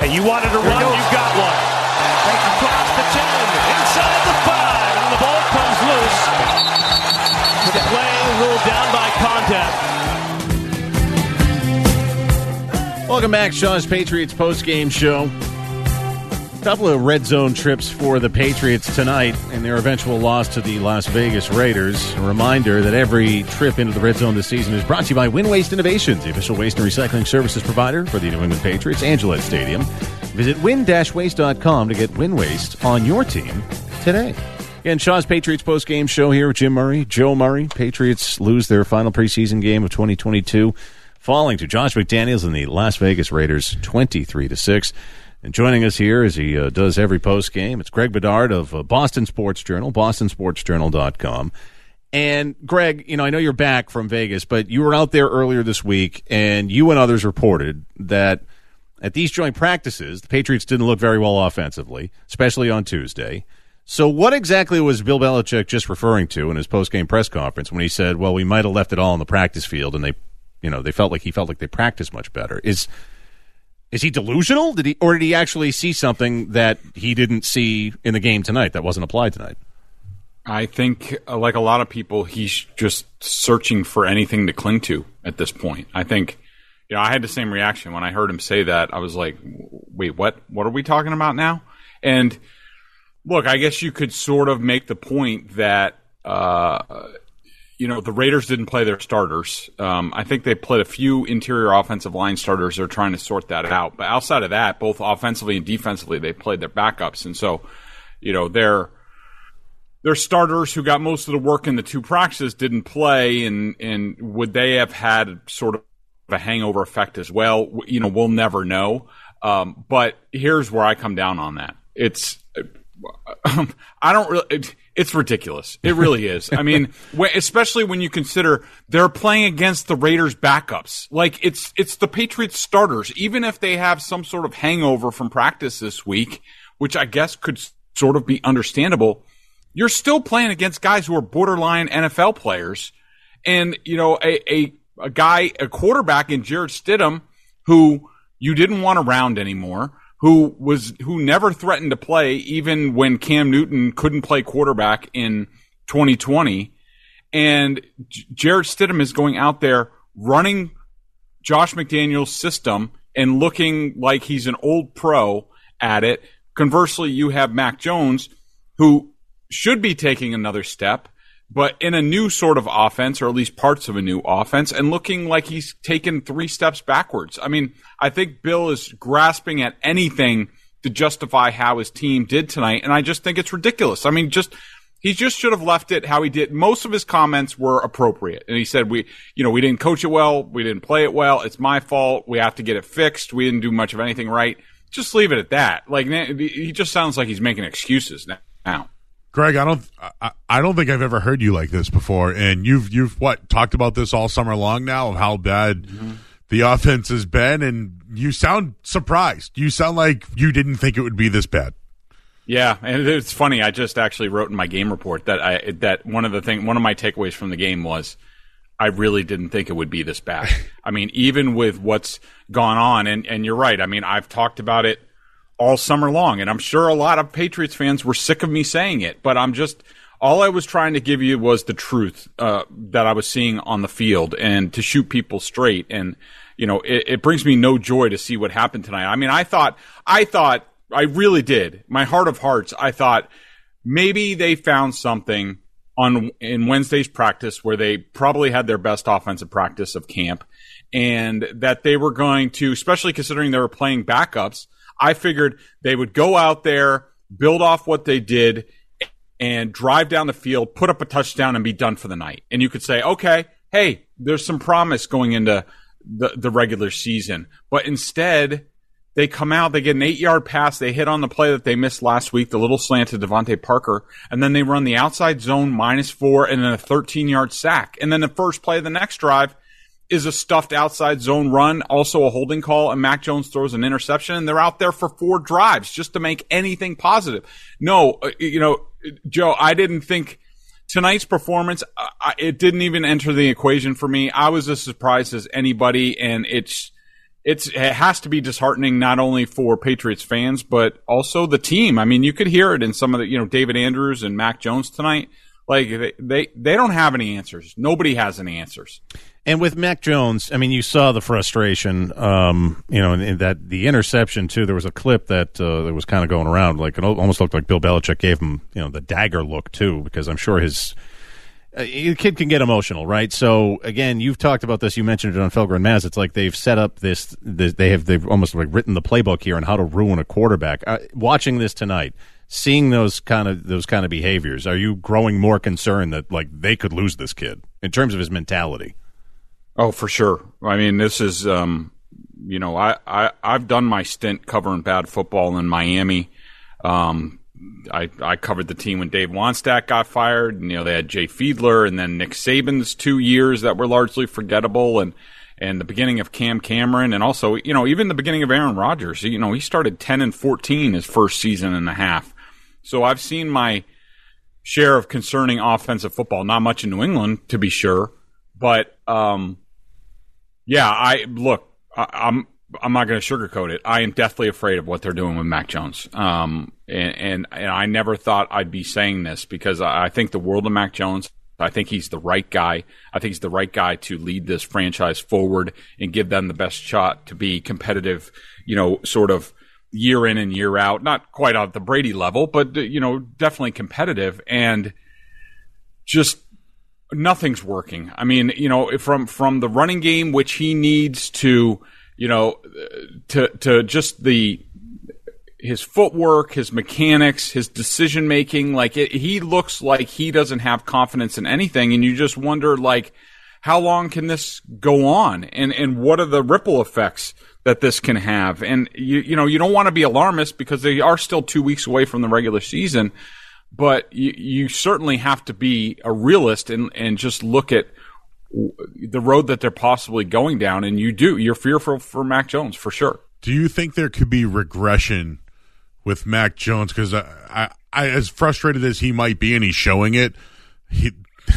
And you wanted to run, you got one. Across the 10, inside the 5, and the ball comes loose. The play ruled down by contact. Welcome back, Shaw's Patriots postgame show. A couple of red zone trips for the Patriots tonight and their eventual loss to the Las Vegas Raiders. A reminder that every trip into the red zone this season is brought to you by Win Waste Innovations, the official waste and recycling services provider for the New England Patriots and Gillette Stadium. Visit win-waste.com to get Win Waste on your team today. Again, Shaw's Patriots postgame show here with Jim Murray, Joe Murray. Patriots lose their final preseason game of 2022, falling to Josh McDaniels and the Las Vegas Raiders 23-6. And joining us here, as he does every post game, it's Greg Bedard of Boston Sports Journal, bostonsportsjournal.com. And, Greg, I know you're back from Vegas, but you were out there earlier this week, and you and others reported that at these joint practices, the Patriots didn't look very well offensively, especially on Tuesday. So what exactly was Bill Belichick just referring to in his post-game press conference when he said, well, we might have left it all on the practice field, and they felt like they practiced much better? Is he delusional? Did he actually see something that he didn't see in the game tonight that wasn't applied tonight? I think, like a lot of people, he's just searching for anything to cling to at this point. I think, I had the same reaction when I heard him say that. I was like, wait, what? What are we talking about now? And look, I guess you could sort of make the point that, the Raiders didn't play their starters. I think they played a few interior offensive line starters. They're trying to sort that out. But outside of that, both offensively and defensively, they played their backups. And so, their starters who got most of the work in the two practices didn't play. And would they have had sort of a hangover effect as well? We'll never know. But here's where I come down on that. It's ridiculous. It really is. I mean, especially when you consider they're playing against the Raiders' backups. Like, it's the Patriots' starters. Even if they have some sort of hangover from practice this week, which I guess could sort of be understandable, you're still playing against guys who are borderline NFL players. And, a quarterback in Jarrett Stidham who you didn't want around anymore, who never threatened to play even when Cam Newton couldn't play quarterback in 2020. And Jarrett Stidham is going out there running Josh McDaniels' system and looking like he's an old pro at it. Conversely, you have Mac Jones, who should be taking another step, but in a new sort of offense, or at least parts of a new offense, and looking like he's taken 3 steps backwards. I mean, I think Bill is grasping at anything to justify how his team did tonight, and I just think it's ridiculous. I mean, he should have left it how he did. Most of his comments were appropriate, and he said, we didn't coach it well, we didn't play it well, it's my fault, we have to get it fixed, we didn't do much of anything right. Just leave it at that. Like, he just sounds like he's making excuses now. Greg, I don't think I've ever heard you like this before, and you've talked about this all summer long now of how bad the offense has been, and you sound surprised. You sound like you didn't think it would be this bad. Yeah, and it's funny. I just actually wrote in my game report that one of my takeaways from the game was I really didn't think it would be this bad. I mean, even with what's gone on, and you're right. I mean, I've talked about it all summer long, and I'm sure a lot of Patriots fans were sick of me saying it, but all I was trying to give you was the truth that I was seeing on the field and to shoot people straight. And you know, it brings me no joy to see what happened tonight. I mean, I thought, I really did. My heart of hearts, I thought maybe they found something in Wednesday's practice where they probably had their best offensive practice of camp, and that they were going to, especially considering they were playing backups, I figured they would go out there, build off what they did, and drive down the field, put up a touchdown, and be done for the night. And you could say, okay, hey, there's some promise going into the regular season. But instead, they come out, they get an 8-yard pass, they hit on the play that they missed last week, the little slant to DeVante Parker, and then they run the outside zone -4 and then a 13-yard sack. And then the first play of the next drive is a stuffed outside zone run, also a holding call, and Mac Jones throws an interception, and they're out there for 4 drives just to make anything positive. No, you know, Joe, I didn't think tonight's performance, it didn't even enter the equation for me. I was as surprised as anybody, and it has to be disheartening not only for Patriots fans, but also the team. I mean, you could hear it in some of the, you know, David Andrews and Mac Jones tonight. Like, they don't have any answers. Nobody has any answers. And with Mac Jones, I mean, you saw the frustration, you know, and that the interception, too. There was a clip that was kind of going around. Like, it almost looked like Bill Belichick gave him, you know, the dagger look, too, because I'm sure his kid can get emotional, right? So, again, you've talked about this. You mentioned it on Felger and Maz. It's like they've set up this they've almost like written the playbook here on how to ruin a quarterback. Watching this tonight, seeing those kind of behaviors, are you growing more concerned that, like, they could lose this kid in terms of his mentality? Oh, for sure. I mean, this is, you know, I've done my stint covering bad football in Miami. I covered the team when Dave Wanstack got fired, and, you know, they had Jay Fiedler and then Nick Saban's 2 years that were largely forgettable, and the beginning of Cam Cameron, and also, you know, even the beginning of Aaron Rodgers. You know, he started 10-14 his first season and a half. So I've seen my share of concerning offensive football, not much in New England, to be sure, but yeah, I'm not going to sugarcoat it. I am deathly afraid of what they're doing with Mac Jones. And I never thought I'd be saying this, because I think the world of Mac Jones. I think he's the right guy. I think he's the right guy to lead this franchise forward and give them the best shot to be competitive, you know, sort of year in and year out. Not quite at the Brady level, but, you know, definitely competitive. And just nothing's working. I mean, you know, from the running game, which he needs to, you know, to just his footwork, his mechanics, his decision making. Like, he looks like he doesn't have confidence in anything, and you just wonder, like, how long can this go on, and what are the ripple effects that this can have? And you know, you don't want to be alarmist, because they are still 2 weeks away from the regular season, but you certainly have to be a realist and just look at the road that they're possibly going down, and you're fearful for Mac Jones, for sure. Do you think there could be regression with Mac Jones? Because I as frustrated as he might be, and he's showing it,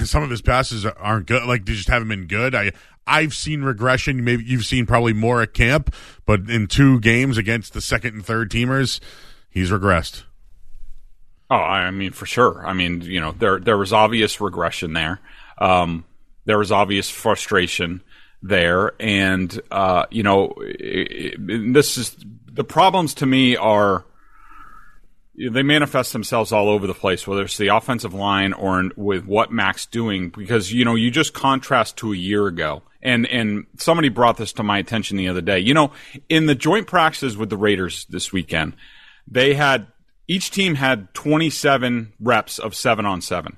some of his passes aren't good. Like, they just haven't been good. I've seen regression. Maybe you've seen probably more at camp, but in 2 games against the second and third teamers, he's regressed. Oh, I mean, for sure. I mean, you know, there was obvious regression there. There was obvious frustration there, and you know, this is the problems to me are they manifest themselves all over the place, whether it's the offensive line or with what Mac's doing, because, you know, you just contrast to a year ago, and somebody brought this to my attention the other day. You know, in the joint practices with the Raiders this weekend, they had each team had 27 reps of 7-on-7.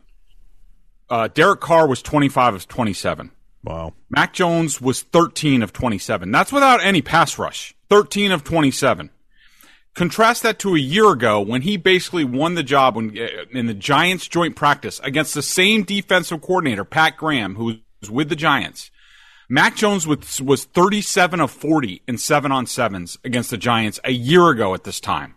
Derek Carr was 25 of 27. Wow. Mac Jones was 13 of 27. That's without any pass rush. 13 of 27. Contrast that to a year ago, when he basically won the job in the Giants joint practice against the same defensive coordinator, Pat Graham, who was with the Giants. Mac Jones was 37 of 40 in 7-on-7s against the Giants a year ago at this time.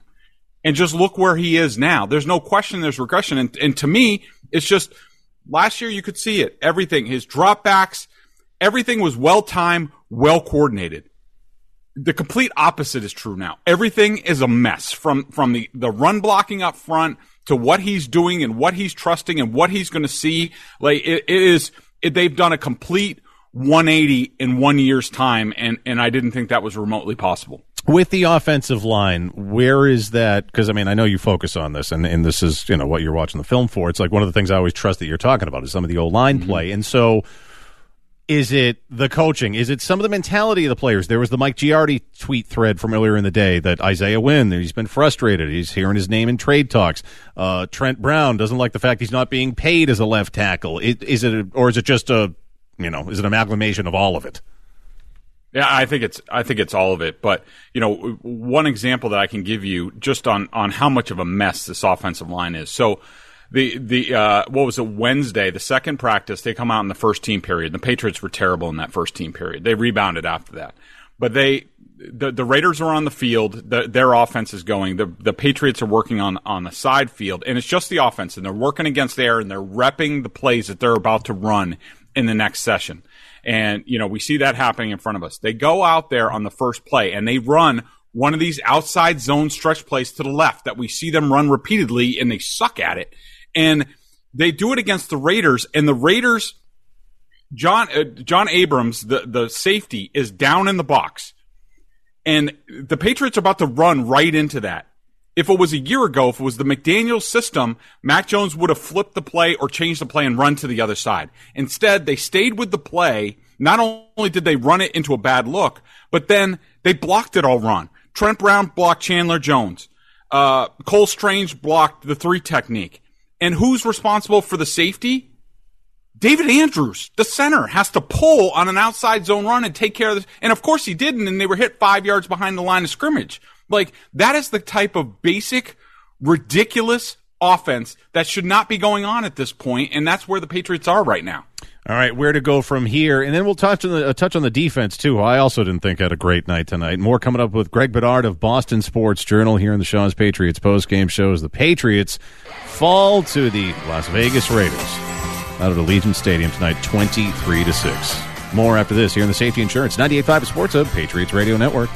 And just look where he is now. There's no question there's regression. And to me, it's just – last year, you could see it. Everything, his dropbacks, everything was well-timed, well-coordinated. The complete opposite is true now. Everything is a mess, from the run blocking up front to what he's doing and what he's trusting and what he's going to see. Like, it is, they've done a complete 180 in 1 year's time, and I didn't think that was remotely possible. With the offensive line, where is that? Because, I mean, I know you focus on this, and this is, you know, what you're watching the film for. It's like one of the things I always trust that you're talking about is some of the O-line play. And so is it the coaching? Is it some of the mentality of the players? There was the Mike Giardi tweet thread from earlier in the day that Isaiah Wynn, he's been frustrated. He's hearing his name in trade talks. Trent Brown doesn't like the fact he's not being paid as a left tackle. Is it an amalgamation of all of it? Yeah, I think it's all of it. But, you know, one example that I can give you just on how much of a mess this offensive line is. So Wednesday, the second practice, they come out in the first team period. The Patriots were terrible in that first team period. They rebounded after that. But the Raiders are on the field. Their offense is going. The Patriots are working on the side field. And it's just the offense. And they're working against the air, and they're repping the plays that they're about to run in the next session. And, you know, we see that happening in front of us. They go out there on the first play, and they run one of these outside zone stretch plays to the left that we see them run repeatedly, and they suck at it. And they do it against the Raiders, and the Raiders, John Abrams, the safety, is down in the box. And the Patriots are about to run right into that. If it was a year ago, if it was the McDaniels system, Mac Jones would have flipped the play or changed the play and run to the other side. Instead, they stayed with the play. Not only did they run it into a bad look, but then they blocked it all wrong. Trent Brown blocked Chandler Jones. Cole Strange blocked the 3 technique. And who's responsible for the safety? David Andrews, the center, has to pull on an outside zone run and take care of this. And of course he didn't, and they were hit 5 yards behind the line of scrimmage. Like, that is the type of basic, ridiculous offense that should not be going on at this point, and that's where the Patriots are right now. All right, where to go from here? And then we'll touch on the defense, too. I also didn't think had a great night tonight. More coming up with Greg Bedard of Boston Sports Journal here in the Shaw's Patriots postgame show as the Patriots fall to the Las Vegas Raiders out of Allegiant Stadium tonight, 23-6. More after this here in the Safety Insurance 98.5 Sports Hub, Patriots Radio Network.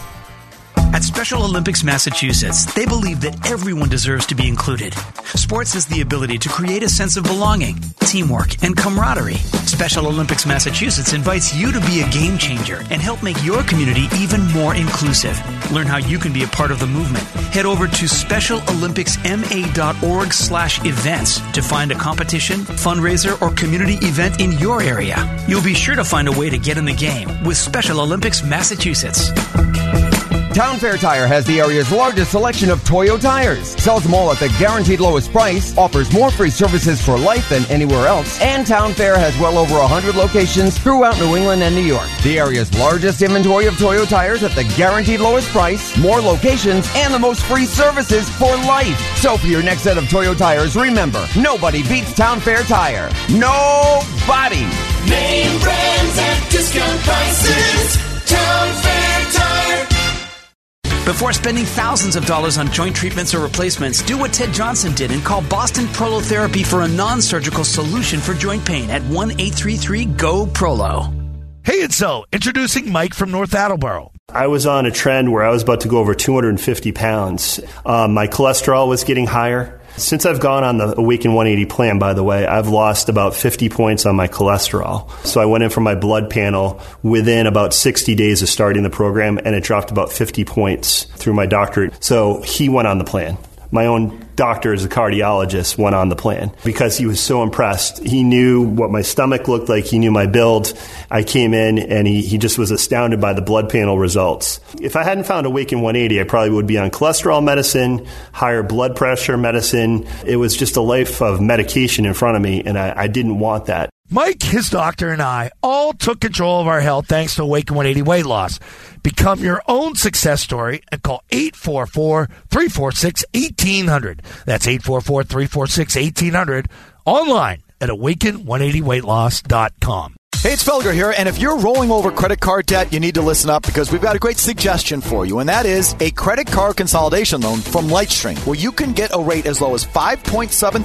At Special Olympics Massachusetts, they believe that everyone deserves to be included. Sports is the ability to create a sense of belonging, teamwork, and camaraderie. Special Olympics Massachusetts invites you to be a game changer and help make your community even more inclusive. Learn how you can be a part of the movement. Head over to specialolympicsma.org/events to find a competition, fundraiser, or community event in your area. You'll be sure to find a way to get in the game with Special Olympics Massachusetts. Town Fair Tire has the area's largest selection of Toyo tires, sells them all at the guaranteed lowest price, offers more free services for life than anywhere else, and Town Fair has well over 100 locations throughout New England and New York. The area's largest inventory of Toyo tires at the guaranteed lowest price, more locations, and the most free services for life. So for your next set of Toyo tires, remember, nobody beats Town Fair Tire. Nobody! Name brands at discount prices, Town Fair Tire. Before spending thousands of dollars on joint treatments or replacements, do what Ted Johnson did and call Boston Prolotherapy for a non-surgical solution for joint pain at 1-833-GO-PROLO. Hey, it's Zoe. Introducing Mike from North Attleboro. I was on a trend where I was about to go over 250 pounds. My cholesterol was getting higher. Since I've gone on the Awaken 180 plan, by the way, I've lost about 50 points on my cholesterol. So I went in for my blood panel within about 60 days of starting the program, and it dropped about 50 points through my doctor. So he went on the plan. My own doctor as a cardiologist went on the plan because he was so impressed. He knew what my stomach looked like. He knew my build. I came in, and he just was astounded by the blood panel results. If I hadn't found Awaken 180, I probably would be on cholesterol medicine, higher blood pressure medicine. It was just a life of medication in front of me, and I didn't want that. Mike, his doctor, and I all took control of our health thanks to Awaken 180 Weight Loss. Become your own success story and call 844-346-1800. That's 844-346-1800. Online at awaken180weightloss.com. Hey, it's Felger here, and if you're rolling over credit card debt, you need to listen up because we've got a great suggestion for you, and that is a credit card consolidation loan from Lightstream, where you can get a rate as low as 5.73%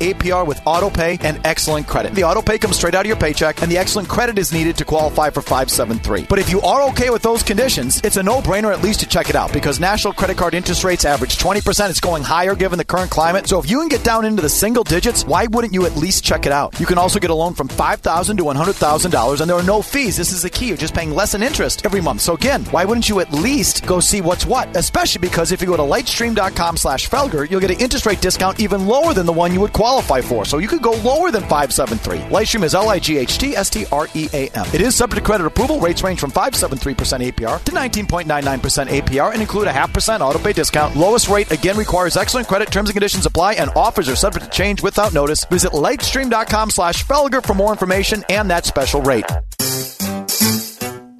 APR with autopay and excellent credit. The autopay comes straight out of your paycheck, and the excellent credit is needed to qualify for 5.73. But if you are okay with those conditions, it's a no-brainer at least to check it out because national credit card interest rates average 20%. It's going higher given the current climate, so if you can get down into the single digits, why wouldn't you at least check it out? You can also get a loan from $5,000 to $100,000. $1,000, and there are no fees. This is the key. You're just paying less in interest every month. So again, why wouldn't you at least go see what's what? Especially because if you go to lightstream.com/Felger, you'll get an interest rate discount even lower than the one you would qualify for. So you could go lower than 5.73. Lightstream is LIGHTSTREAM. It is subject to credit approval. Rates range from 5.73% APR to 19.99% APR and include a 0.5% auto pay discount. Lowest rate again requires excellent credit. Terms and conditions apply, and offers are subject to change without notice. Visit lightstream.com/Felger for more information and that special rate.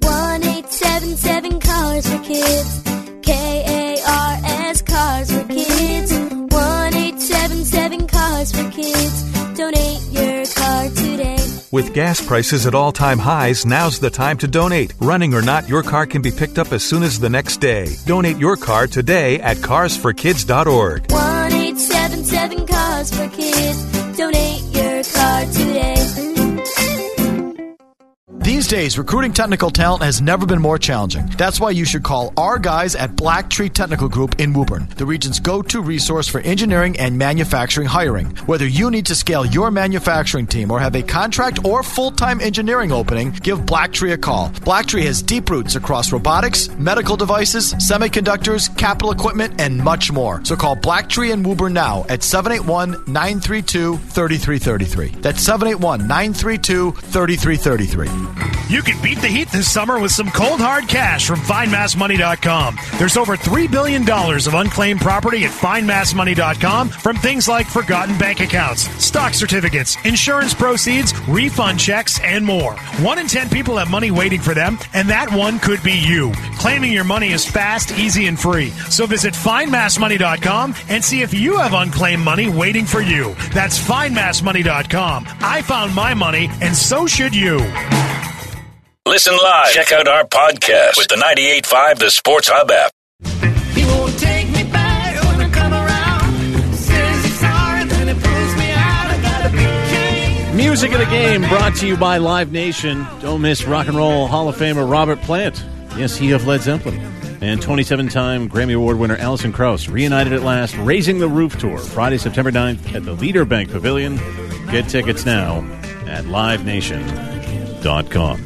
1-877 Cars for Kids. KARS Cars for Kids. 1-877 Cars for Kids. Donate your car today. With gas prices at all-time highs, now's the time to donate. Running or not, your car can be picked up as soon as the next day. Donate your car today at carsforkids.org. 1-877 Cars for Kids. Donate your car today. These days, recruiting technical talent has never been more challenging. That's why you should call our guys at Black Tree Technical Group in Woburn, the region's go-to resource for engineering and manufacturing hiring. Whether you need to scale your manufacturing team or have a contract or full-time engineering opening, give Black Tree a call. Black Tree has deep roots across robotics, medical devices, semiconductors, capital equipment, and much more. So call Black Tree in Woburn now at 781-932-3333. That's 781-932-3333. You can beat the heat this summer with some cold hard cash from FindMassMoney.com. There's over $3 billion of unclaimed property at FindMassMoney.com from things like forgotten bank accounts, stock certificates, insurance proceeds, refund checks, and more. 1 in 10 people have money waiting for them, and that one could be you. Claiming your money is fast, easy, and free. So visit FindMassMoney.com and see if you have unclaimed money waiting for you. That's FindMassMoney.com. I found my money, and so should you. Listen live. Check out our podcast with the 98.5 The Sports Hub app. He won't take me back when I come around. Says he's sorry, then it pulls me out. I gotta be king. Music of the Game brought to you by Live Nation. Don't miss Rock and Roll Hall of Famer Robert Plant. Yes, he of Led Zeppelin. And 27-time Grammy Award winner Alison Krauss reunited at last, Raising the Roof Tour, Friday, September 9th at the Leader Bank Pavilion. Get tickets now at livenation.com.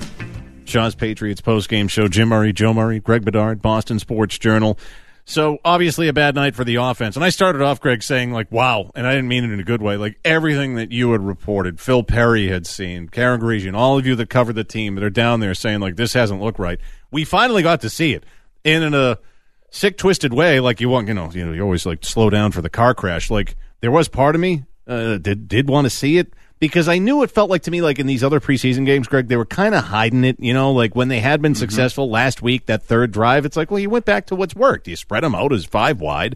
Shaw's Patriots postgame show. Jim Murray, Joe Murray, Greg Bedard, Boston Sports Journal. So obviously a bad night for the offense. And I started off, Greg, saying like, wow, and I didn't mean it in a good way. Like everything that you had reported, Phil Perry had seen, Karen Grisian, all of you that cover the team that are down there saying like this hasn't looked right. We finally got to see it in a sick, twisted way. Like you want, you know, you always like slow down for the car crash. Like there was part of me did want to see it. Because I knew it felt like to me, like in these other preseason games, Greg, they were kind of hiding it, you know, like when they had been successful last week, that third drive, it's like, well, you went back to what's worked. You spread them out as 5 wide.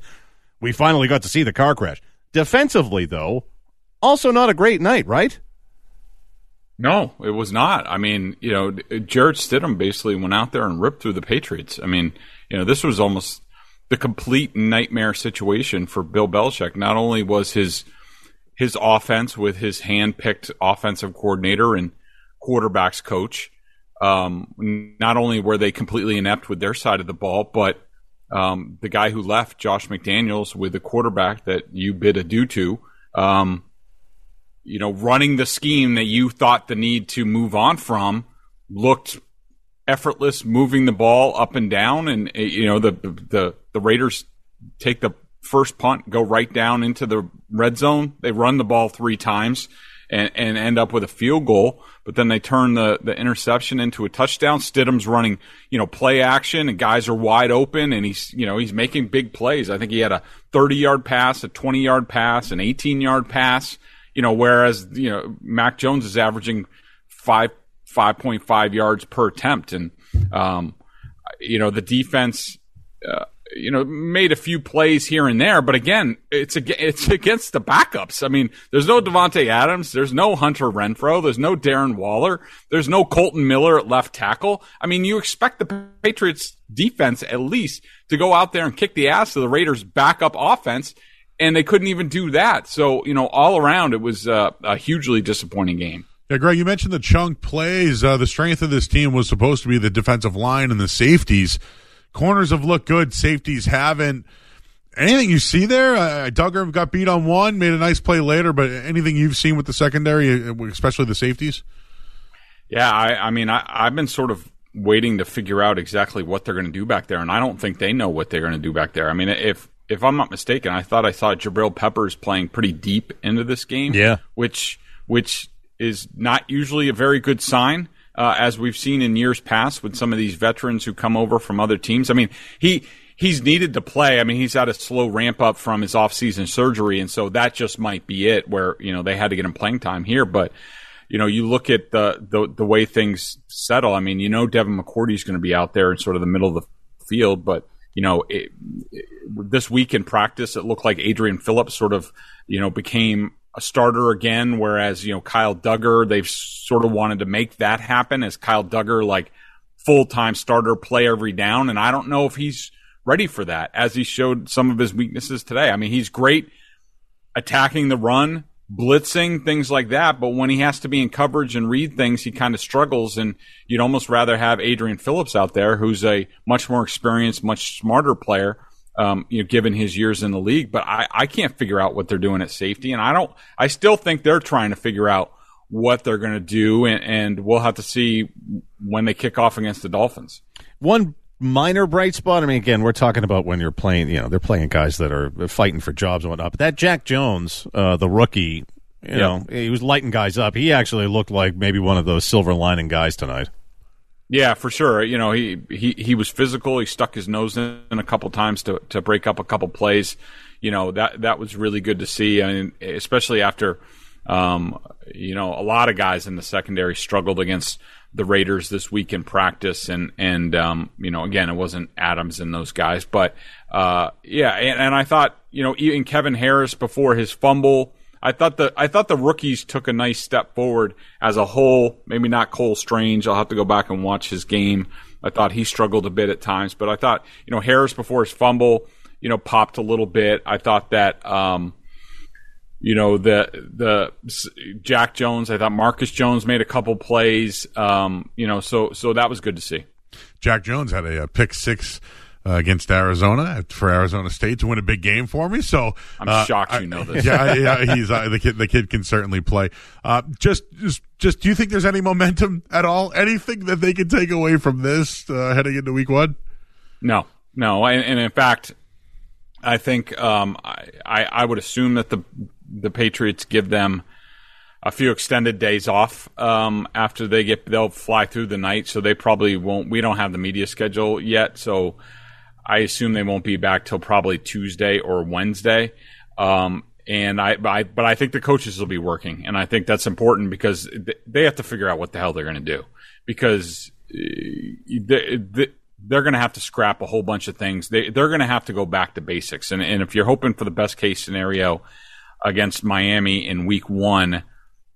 We finally got to see the car crash. Defensively, though, also not a great night, right? No, it was not. I mean, you know, Jarrett Stidham basically went out there and ripped through the Patriots. I mean, you know, this was almost the complete nightmare situation for Bill Belichick. Not only was his offense with his hand-picked offensive coordinator and quarterbacks coach. Not only were they completely inept with their side of the ball, but the guy who left, Josh McDaniels, with the quarterback that you bid adieu to, you know, running the scheme that you thought the need to move on from looked effortless, moving the ball up and down. And, you know, the Raiders take the first punt, go right down into the red zone. They run the ball 3 times and end up with a field goal, but then they turn the interception into a touchdown. Stidham's running, you know, play action and guys are wide open and he's, you know, he's making big plays. I think he had a 30-yard pass, a 20-yard pass, an 18-yard pass, you know, whereas, you know, Mac Jones is averaging 5.5 yards per attempt. And, you know, the defense, you know, made a few plays here and there, but again, it's against the backups. I mean, there's no Devontae Adams. There's no Hunter Renfrow. There's no Darren Waller. There's no Colton Miller at left tackle. I mean, you expect the Patriots defense at least to go out there and kick the ass of the Raiders backup offense, and they couldn't even do that. So, you know, all around, it was a hugely disappointing game. Yeah, Greg, you mentioned the chunk plays. The strength of this team was supposed to be the defensive line and the safeties. Corners have looked good. Safeties haven't. Anything you see there? Duggar got beat on one, made a nice play later, but anything you've seen with the secondary, especially the safeties? Yeah, I've been sort of waiting to figure out exactly what they're going to do back there, and I don't think they know what they're going to do back there. I mean, if I'm not mistaken, I thought I saw Jabril Peppers playing pretty deep into this game, yeah, which is not usually a very good sign, as we've seen in years past with some of these veterans who come over from other teams. I mean, he's needed to play. I mean, he's had a slow ramp up from his off-season surgery, and so that just might be it where, you know, they had to get him playing time here. But, you know, you look at the way things settle. I mean, you know, Devin McCourty's going to be out there in sort of the middle of the field, but, you know, this week in practice, it looked like Adrian Phillips sort of, you know, became a starter again, whereas, you know, Kyle Duggar, they've sort of wanted to make that happen as Kyle Duggar, like, full-time starter, play every down, and I don't know if he's ready for that, as he showed some of his weaknesses today. I mean, he's great attacking the run, blitzing, things like that, but when he has to be in coverage and read things, he kind of struggles, and you'd almost rather have Adrian Phillips out there, who's a much more experienced, much smarter player, you know, given his years in the league. But I can't figure out what they're doing at safety, and I still think they're trying to figure out what they're going to do, and we'll have to see when they kick off against the Dolphins. One minor bright spot, I mean, again, we're talking about when you're playing, you know, they're playing guys that are fighting for jobs and whatnot, but that Jack Jones, the rookie, you know, he was lighting guys up. He actually looked like maybe one of those silver lining guys tonight. Yeah, for sure. You know, he was physical. He stuck his nose in a couple times to break up a couple plays. You know, that was really good to see. I mean, especially after, you know, a lot of guys in the secondary struggled against the Raiders this week in practice. And you know, again, it wasn't Adams and those guys. But, yeah, and I thought, you know, even Kevin Harris before his fumble, I thought the rookies took a nice step forward as a whole. Maybe not Cole Strange. I'll have to go back and watch his game. I thought he struggled a bit at times, but I thought, you know, Harris before his fumble, you know, popped a little bit. I thought that, you know, the Jack Jones, I thought Marcus Jones made a couple plays. You know, so that was good to see. Jack Jones had a pick six against Arizona for Arizona State to win a big game for me. So I'm shocked you know this. Yeah, he's the kid can certainly play. Just do you think there's any momentum at all? Anything that they can take away from this heading into week one? No, and in fact, I think I would assume that the Patriots give them a few extended days off after they'll fly through the night, so they probably won't. We don't have the media schedule yet, so I assume they won't be back till probably Tuesday or Wednesday. But I think the coaches will be working, and I think that's important because they have to figure out what the hell they're going to do, because they're going to have to scrap a whole bunch of things. They're going to have to go back to basics, and if you're hoping for the best case scenario against Miami in week one,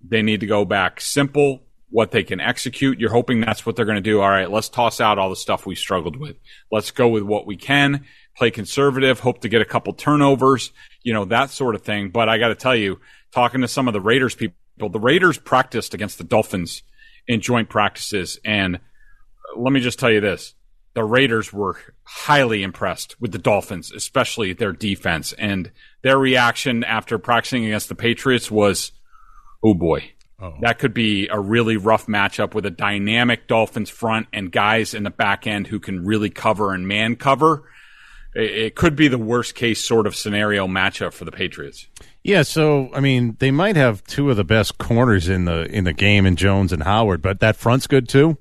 they need to go back simple, what they can execute. You're hoping that's what they're going to do. All right, let's toss out all the stuff we struggled with. Let's go with what we can, play conservative, hope to get a couple turnovers, you know, that sort of thing. But I got to tell you, talking to some of the Raiders people, the Raiders practiced against the Dolphins in joint practices. And let me just tell you this. The Raiders were highly impressed with the Dolphins, especially their defense. And their reaction after practicing against the Patriots was, oh boy, that could be a really rough matchup with a dynamic Dolphins front and guys in the back end who can really cover and man cover. It could be the worst case sort of scenario matchup for the Patriots. Yeah, so, I mean, they might have two of the best corners in the game in Jones and Howard, but that front's good too.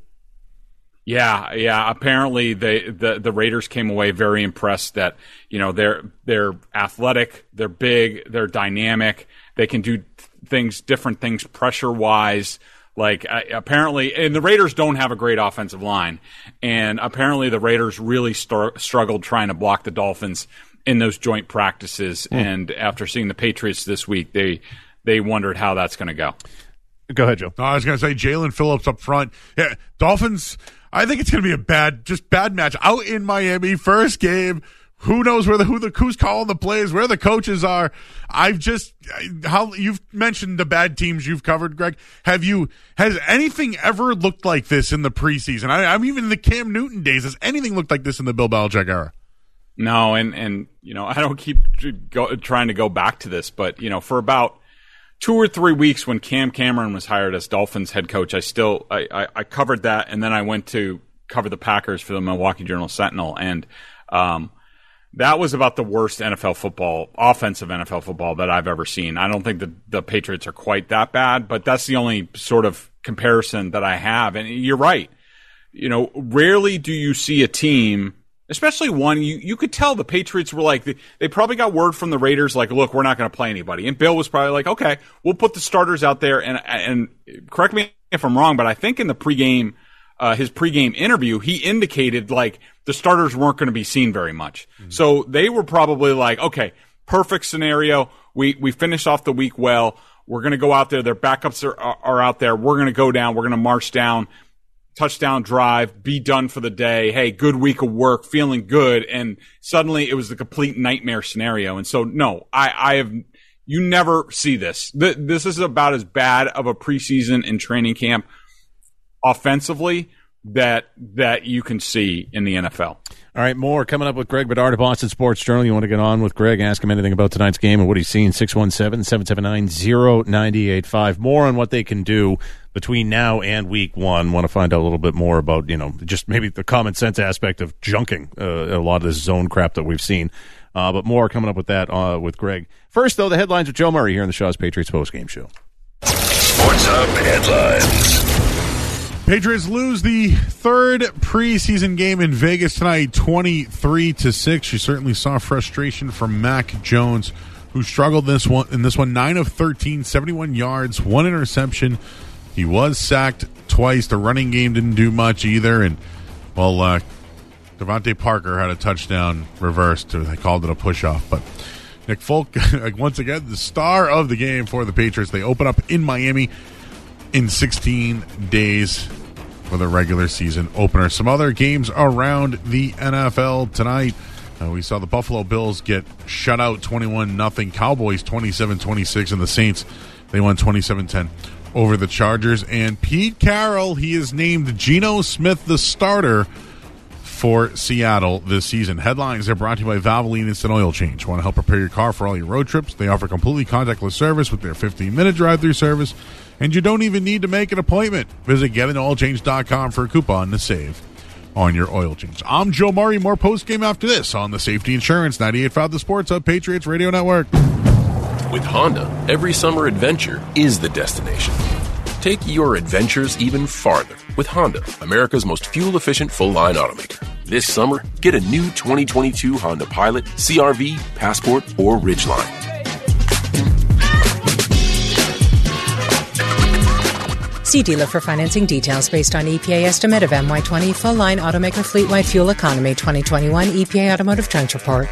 Yeah. Apparently, the Raiders came away very impressed that, you know, they're athletic, they're big, they're dynamic, they can do different things pressure wise. Like apparently, and the Raiders don't have a great offensive line, and apparently the Raiders really struggled trying to block the Dolphins in those joint practices. And after seeing the Patriots this week, they wondered how that's going to go. Go ahead, Joe. No, I was going to say Jalen Phillips up front. Yeah, Dolphins. I think it's going to be a bad match out in Miami. First game, who knows who's calling the plays, where the coaches are. How you've mentioned the bad teams you've covered, Greg. Has anything ever looked like this in the preseason? I'm even in the Cam Newton days. Has anything looked like this in the Bill Belichick era? No, and you know, I don't keep trying to go back to this, but you know, for about 2 or 3 weeks when Cam Cameron was hired as Dolphins head coach, I covered that, and then I went to cover the Packers for the Milwaukee Journal-Sentinel, and that was about the worst NFL football, offensive NFL football that I've ever seen. I don't think the Patriots are quite that bad, but that's the only sort of comparison that I have. And you're right. You know, rarely do you see a team, especially one, you could tell the Patriots were like, they probably got word from the Raiders, like, look, we're not going to play anybody. And Bill was probably like, okay, we'll put the starters out there. And correct me if I'm wrong, but I think in the pregame, his pregame interview, he indicated like the starters weren't going to be seen very much. Mm-hmm. So they were probably like, okay, perfect scenario. We finish off the week well. We're going to go out there. Their backups are out there. We're going to go down. We're going to march down. Touchdown drive, be done for the day. Hey, good week of work, feeling good. And suddenly it was the complete nightmare scenario. And so, no, I have, you never see this. This is about as bad of a preseason and training camp offensively that you can see in the NFL. All right, more coming up with Greg Bedard of Boston Sports Journal. You want to get on with Greg, ask him anything about tonight's game and what he's seen, 617-779-0985. More on what they can do between now and week one. Want to find out a little bit more about, you know, just maybe the common sense aspect of junking a lot of this zone crap that we've seen. But more coming up with that with Greg. First, though, the headlines with Joe Murray here on the Shaw's Patriots postgame show. Sports Hub Headlines. Patriots lose the third preseason game in Vegas tonight, 23-6. You certainly saw frustration from Mac Jones, who struggled in this one, 9 of 13, 71 yards, one interception. He was sacked twice. The running game didn't do much either. And, well, DeVante Parker had a touchdown reversed. They called it a push-off. But Nick Folk, once again, the star of the game for the Patriots. They open up in Miami in 16 days for the regular season opener. Some other games around the NFL tonight. We saw the Buffalo Bills get shut out 21-0. Cowboys 27-26. And the Saints, they won 27-10 over the Chargers. And Pete Carroll, he is named Geno Smith the starter for Seattle this season. Headlines are brought to you by Valvoline Instant Oil Change. Want to help prepare your car for all your road trips? They offer completely contactless service with their 15-minute drive-through service. And you don't even need to make an appointment. Visit getanoilchange.com for a coupon to save on your oil change. I'm Joe Murray. More postgame after this on the Safety Insurance 98.5 The Sports Hub Patriots Radio Network. With Honda, every summer adventure is the destination. Take your adventures even farther with Honda, America's most fuel-efficient full-line automaker. This summer, get a new 2022 Honda Pilot, CR-V, Passport, or Ridgeline. See dealer for financing details based on EPA estimate of MY20 full-line automaker fleet-wide fuel economy 2021 EPA Automotive Trends Report.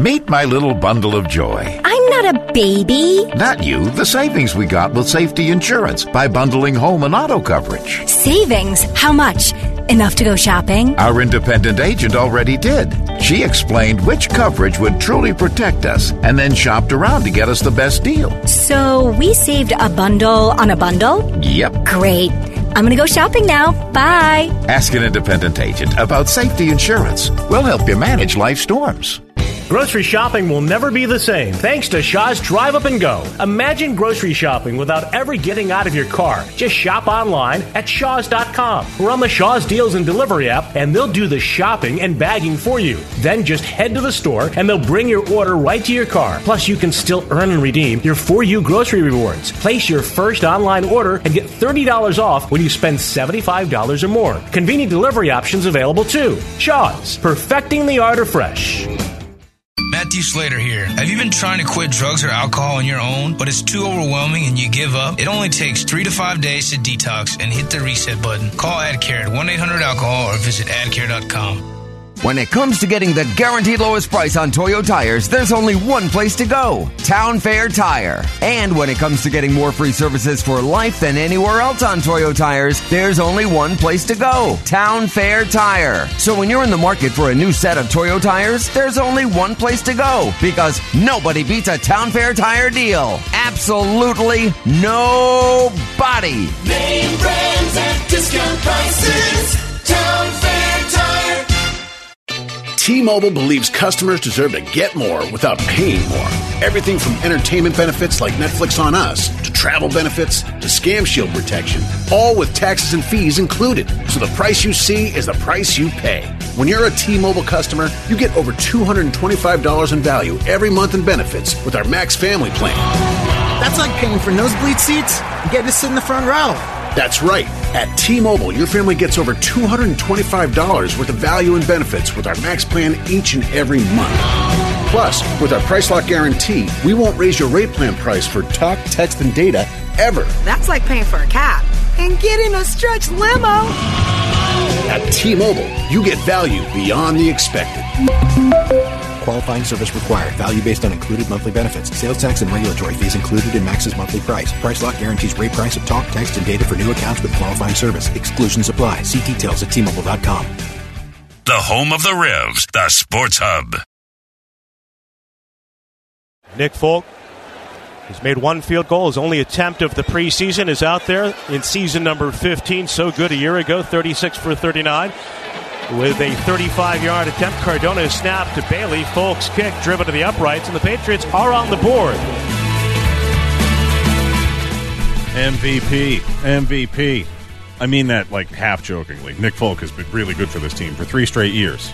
Meet my little bundle of joy. I'm not a baby. Not you. The savings we got with Safety Insurance by bundling home and auto coverage. Savings? How much? Enough to go shopping? Our independent agent already did. She explained which coverage would truly protect us and then shopped around to get us the best deal. So we saved a bundle on a bundle? Yep. Great. I'm going to go shopping now. Bye. Ask an independent agent about Safety Insurance. We'll help you manage life storms. Grocery shopping will never be the same thanks to Shaw's Drive Up and Go. Imagine grocery shopping without ever getting out of your car. Just shop online at shaws.com or on the Shaw's Deals and Delivery app, and they'll do the shopping and bagging for you. Then just head to the store, and they'll bring your order right to your car. Plus, you can still earn and redeem your For You grocery rewards. Place your first online order and get $30 off when you spend $75 or more. Convenient delivery options available, too. Shaw's, perfecting the art of fresh. Matt D. Slater here. Have you been trying to quit drugs or alcohol on your own, but it's too overwhelming and you give up? It only takes 3 to 5 days to detox and hit the reset button. Call AdCare at 1-800-ALCOHOL or visit adcare.com. When it comes to getting the guaranteed lowest price on Toyo tires, there's only one place to go, Town Fair Tire. And when it comes to getting more free services for life than anywhere else on Toyo tires, there's only one place to go, Town Fair Tire. So when you're in the market for a new set of Toyo tires, there's only one place to go, because nobody beats a Town Fair Tire deal. Absolutely nobody. Name brands at discount prices, Town Fair Tire. T-Mobile believes customers deserve to get more without paying more. Everything from entertainment benefits like Netflix on Us to travel benefits to Scam Shield protection, all with taxes and fees included. So the price you see is the price you pay. When you're a T-Mobile customer, you get over $225 in value every month in benefits with our Max Family Plan. That's like paying for nosebleed seats and getting to sit in the front row. That's right. At T-Mobile, your family gets over $225 worth of value and benefits with our Max Plan each and every month. Plus, with our Price Lock Guarantee, we won't raise your rate plan price for talk, text, and data ever. That's like paying for a cab and getting a stretch limo. At T-Mobile, you get value beyond the expected. Qualifying service required. Value based on included monthly benefits. Sales tax and regulatory fees included in Max's monthly price. Price Lock guarantees rate price of talk, text, and data for new accounts with qualifying service. Exclusions apply. See details at T-Mobile.com. The home of the Revs, the Sports Hub. Nick Folk has made one field goal. His only attempt of the preseason is out there in season number 15. So good a year ago, 36 for 39. With a 35-yard attempt, Cardona snapped to Bailey. Folks kick driven to the uprights, and the Patriots are on the board. MVP. I mean that like half-jokingly. Nick Folk has been really good for this team for three straight years.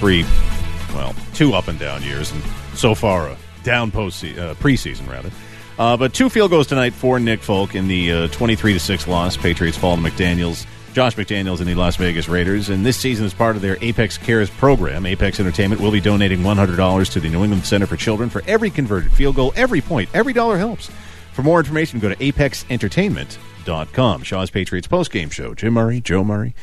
Two up-and-down years, and so far a down preseason, rather. But two field goals tonight for Nick Folk in the 23-6 loss. Patriots fall to McDaniels. Josh McDaniels and the Las Vegas Raiders, and this season as part of their Apex Cares program, Apex Entertainment will be donating $100 to the New England Center for Children for every converted field goal, every point, every dollar helps. For more information, go to apexentertainment.com. Shaw's Patriots postgame show. Jim Murray, Joe Murray.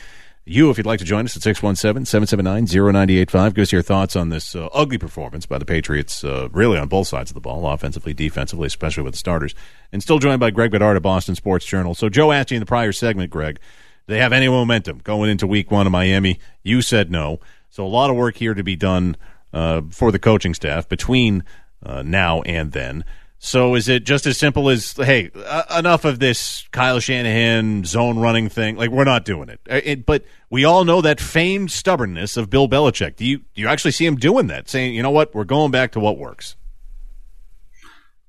You, if you'd like to join us at 617-779-0985, give us your thoughts on this ugly performance by the Patriots, really on both sides of the ball, offensively, defensively, especially with the starters. And still joined by Greg Bedard of Boston Sports Journal. So Joe asked you in the prior segment, Greg, do they have any momentum going into week one of Miami? You said no. So a lot of work here to be done for the coaching staff between now and then. So is it just as simple as, hey, enough of this Kyle Shanahan zone running thing? Like, we're not doing it. But we all know that famed stubbornness of Bill Belichick. Do you actually see him doing that, saying, you know what, we're going back to what works?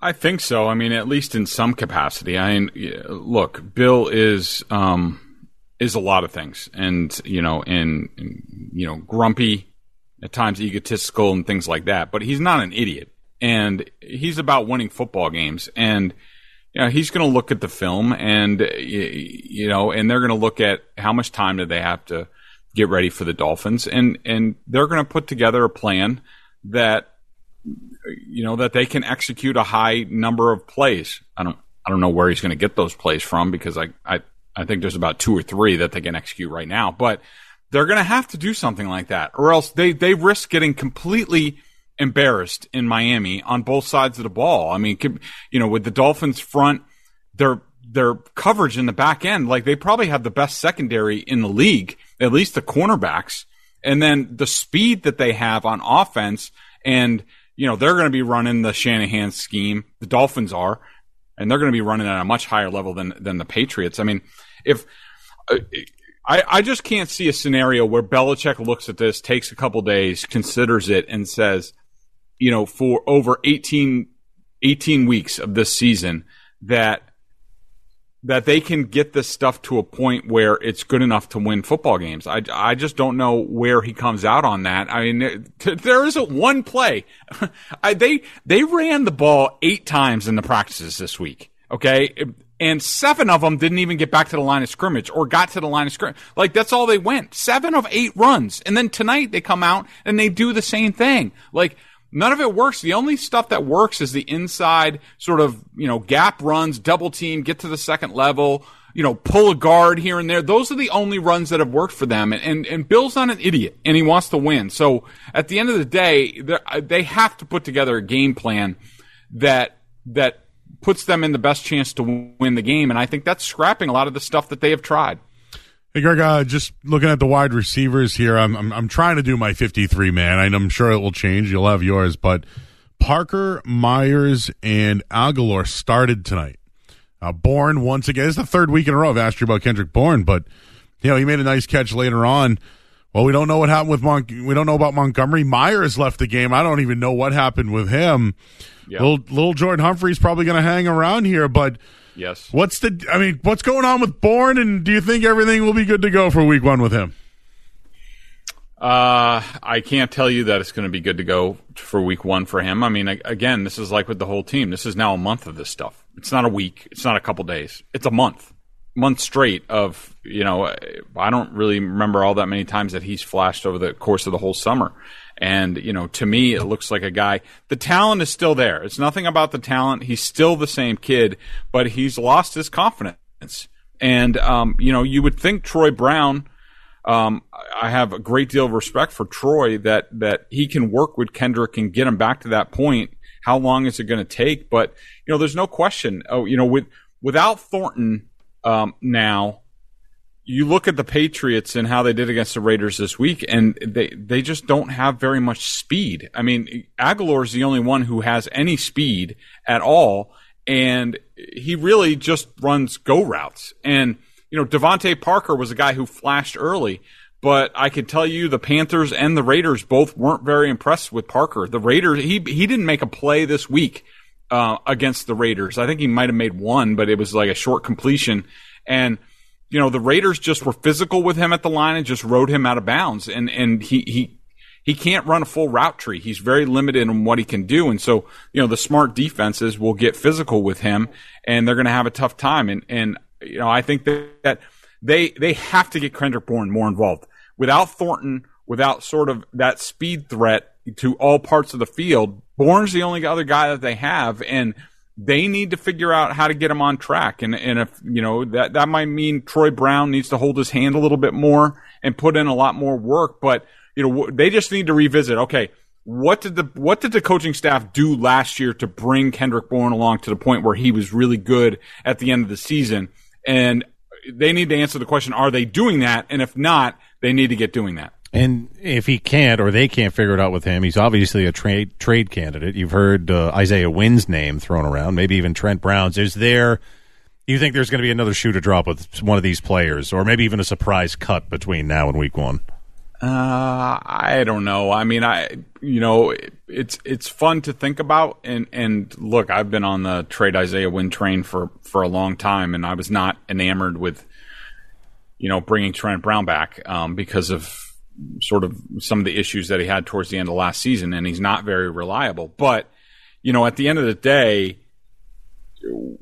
I think so. I mean, at least in some capacity. I mean, look, Bill is a lot of things, and grumpy at times, egotistical and things like that, but he's not an idiot, and he's about winning football games, and he's going to look at the film, and and they're going to look at how much time do they have to get ready for the Dolphins, and they're going to put together a plan that that they can execute a high number of plays. I don't know where he's going to get those plays from, because I think there's about two or three that they can execute right now, but they're going to have to do something like that, or else they risk getting completely embarrassed in Miami on both sides of the ball. I mean, with the Dolphins front, their coverage in the back end, like they probably have the best secondary in the league, at least the cornerbacks, and then the speed that they have on offense, and they're going to be running the Shanahan scheme. The Dolphins are. And they're going to be running at a much higher level than the Patriots. I mean, if I just can't see a scenario where Belichick looks at this, takes a couple days, considers it, and says, for over 18 weeks of this season, that they can get this stuff to a point where it's good enough to win football games. I just don't know where he comes out on that. I mean, there isn't one play. They ran the ball 8 times in the practices this week, okay? And 7 of them didn't even get back to the line of scrimmage or got to the line of scrimmage. Like, that's all they went. 7 of 8 runs. And then tonight they come out and they do the same thing. Like, none of it works. The only stuff that works is the inside sort of, gap runs, double team, get to the second level, pull a guard here and there. Those are the only runs that have worked for them. And Bill's not an idiot, and he wants to win. So at the end of the day, they have to put together a game plan that puts them in the best chance to win the game. And I think that's scrapping a lot of the stuff that they have tried. Hey, Greg, just looking at the wide receivers here, I'm trying to do my 53 man. I'm sure it will change. You'll have yours, but Parker, Myers, and Aguilar started tonight. Bourne, once again, it's the third week in a row I've asked you about Kendrick Bourne, but he made a nice catch later on Well, we don't know what happened with we don't know about Montgomery. Myers left the game. I don't even know what happened with him. Yep. Little Jordan Humphrey's probably going to hang around here, but yes. What's going on with Bourne, and do you think everything will be good to go for week 1 with him? I can't tell you that it's going to be good to go for week 1 for him. I mean, again, this is like with the whole team. This is now a month of this stuff. It's not a week. It's not a couple days. It's a month straight of, I don't really remember all that many times that he's flashed over the course of the whole summer. And, to me, it looks like a guy. The talent is still there. It's nothing about the talent. He's still the same kid, but he's lost his confidence. And, you would think Troy Brown, I have a great deal of respect for Troy that he can work with Kendrick and get him back to that point. How long is it going to take? But, there's no question. Oh, without Thornton, now you look at the Patriots and how they did against the Raiders this week, and they just don't have very much speed. I mean, Aguilar is the only one who has any speed at all, and he really just runs go routes. And, DeVante Parker was a guy who flashed early, but I could tell you the Panthers and the Raiders both weren't very impressed with Parker. The Raiders, he didn't make a play this week against the Raiders. I think he might have made one, but it was like a short completion. And, the Raiders just were physical with him at the line and just rode him out of bounds. And he can't run a full route tree. He's very limited in what he can do. And so, the smart defenses will get physical with him, and they're going to have a tough time. And I think that they have to get Kendrick Bourne more involved. Without Thornton, without sort of that speed threat to all parts of the field, Bourne's the only other guy that they have, and they need to figure out how to get him on track. And if, that might mean Troy Brown needs to hold his hand a little bit more and put in a lot more work. But, they just need to revisit, okay, what did the coaching staff do last year to bring Kendrick Bourne along to the point where he was really good at the end of the season? And they need to answer the question, are they doing that? And if not, they need to get doing that. And if he can't, or they can't figure it out with him, he's obviously a trade candidate. You've heard Isaiah Wynn's name thrown around, maybe even Trent Brown's. You think there's going to be another shoe to drop with one of these players, or maybe even a surprise cut between now and week 1? I don't know. I mean, it's fun to think about. And look, I've been on the trade Isaiah Wynn train for a long time, and I was not enamored with, bringing Trent Brown back because of sort of some of the issues that he had towards the end of last season, and he's not very reliable. But, at the end of the day,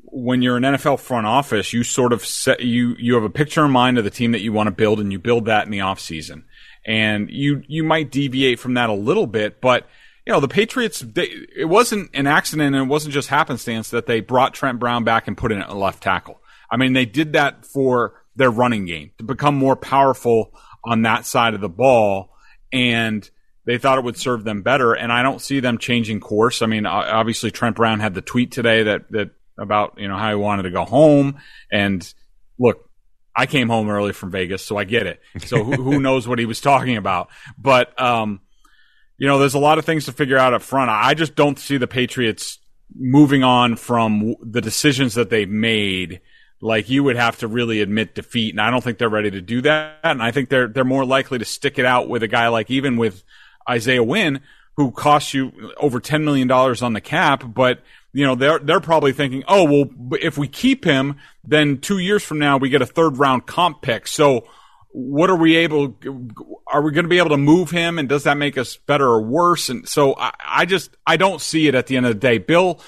when you're an NFL front office, you sort of you have a picture in mind of the team that you want to build, and you build that in the offseason. And you might deviate from that a little bit, but the Patriots, it wasn't an accident, and it wasn't just happenstance that they brought Trent Brown back and put in a left tackle. I mean, they did that for their running game to become more powerful on that side of the ball, and they thought it would serve them better. And I don't see them changing course. I mean, obviously Trent Brown had the tweet today that about how he wanted to go home, and look, I came home early from Vegas, so I get it. So who knows what he was talking about? But, there's a lot of things to figure out up front. I just don't see the Patriots moving on from the decisions that they've made. Like, you would have to really admit defeat, and I don't think they're ready to do that. And I think they're more likely to stick it out with a guy like, even with Isaiah Wynn, who costs you over $10 million on the cap, but they're probably thinking, oh, well, if we keep him, then 2 years from now we get a third-round comp pick. So what are we going to be able to move him, and does that make us better or worse? And so I don't see it at the end of the day. Bill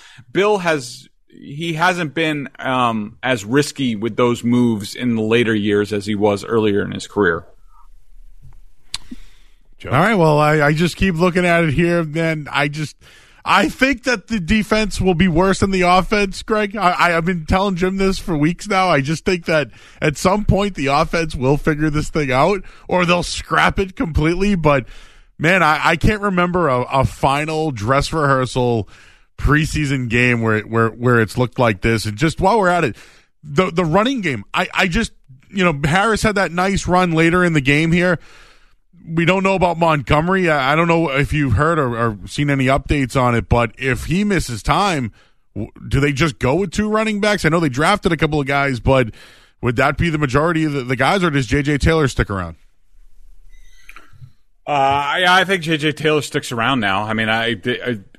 hasn't been as risky with those moves in the later years as he was earlier in his career. Joe. All right, well, I just keep looking at it here, then I think that the defense will be worse than the offense, Greg. I've been telling Jim this for weeks now. I just think that at some point the offense will figure this thing out, or they'll scrap it completely. But, man, I can't remember a final dress rehearsal preseason game where it's looked like this. And just while we're at it, the running game, I just, Harris had that nice run later in the game here. We don't know about Montgomery. I don't know if you've heard or seen any updates on it, but if he misses time, do they just go with two running backs? I know they drafted a couple of guys, but would that be the majority of the guys, or does JJ Taylor stick around? I think JJ Taylor sticks around now. I mean,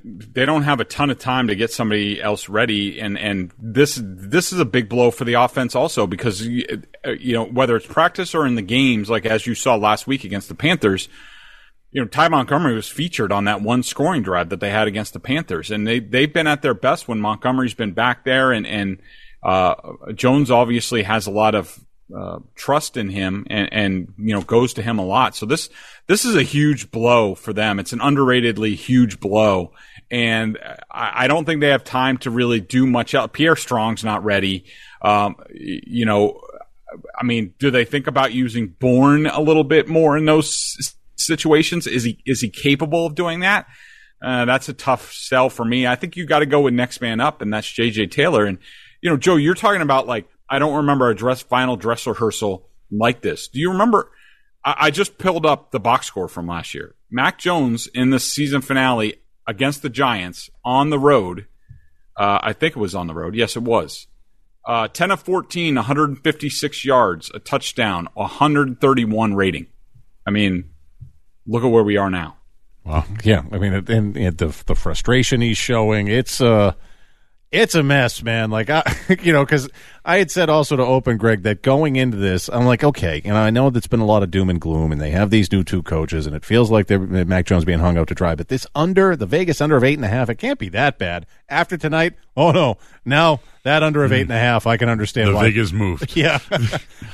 they don't have a ton of time to get somebody else ready, and this is a big blow for the offense also, because you know, whether it's practice or in the games, like as you saw last week against the Panthers, you know, Ty Montgomery was featured on that one scoring drive that they had against the Panthers, and they've been at their best when Montgomery's been back there, and Jones obviously has a lot of trust in him and you know, goes to him a lot. So this is a huge blow for them. It's an underratedly huge blow. And I don't think they have time to really do much else. Pierre Strong's not ready. You know, I mean, do they think about using Bourne a little bit more in those situations? Is he capable of doing that? That's a tough sell for me. I think you got to go with next man up, and that's JJ Taylor. And, you know, Joe, you're talking about, like, I don't remember a final dress rehearsal like this. Do you remember? I just pulled up the box score from last year. Mac Jones in the season finale against the Giants on the road. I think it was on the road. Yes, it was. 10 of 14, 156 yards, a touchdown, 131 rating. I mean, look at where we are now. Well, yeah. I mean, and the frustration he's showing, it's a mess, man. Like, you know, because I had said also to Open, Greg, that going into this, I'm like, okay, and I know that's been a lot of doom and gloom, and they have these new two coaches, and it feels like they're Mac Jones being hung out to dry. But this the Vegas under of 8.5, it can't be that bad. After tonight, oh no, now that under of 8.5, I can understand why. The Vegas moved. Yeah,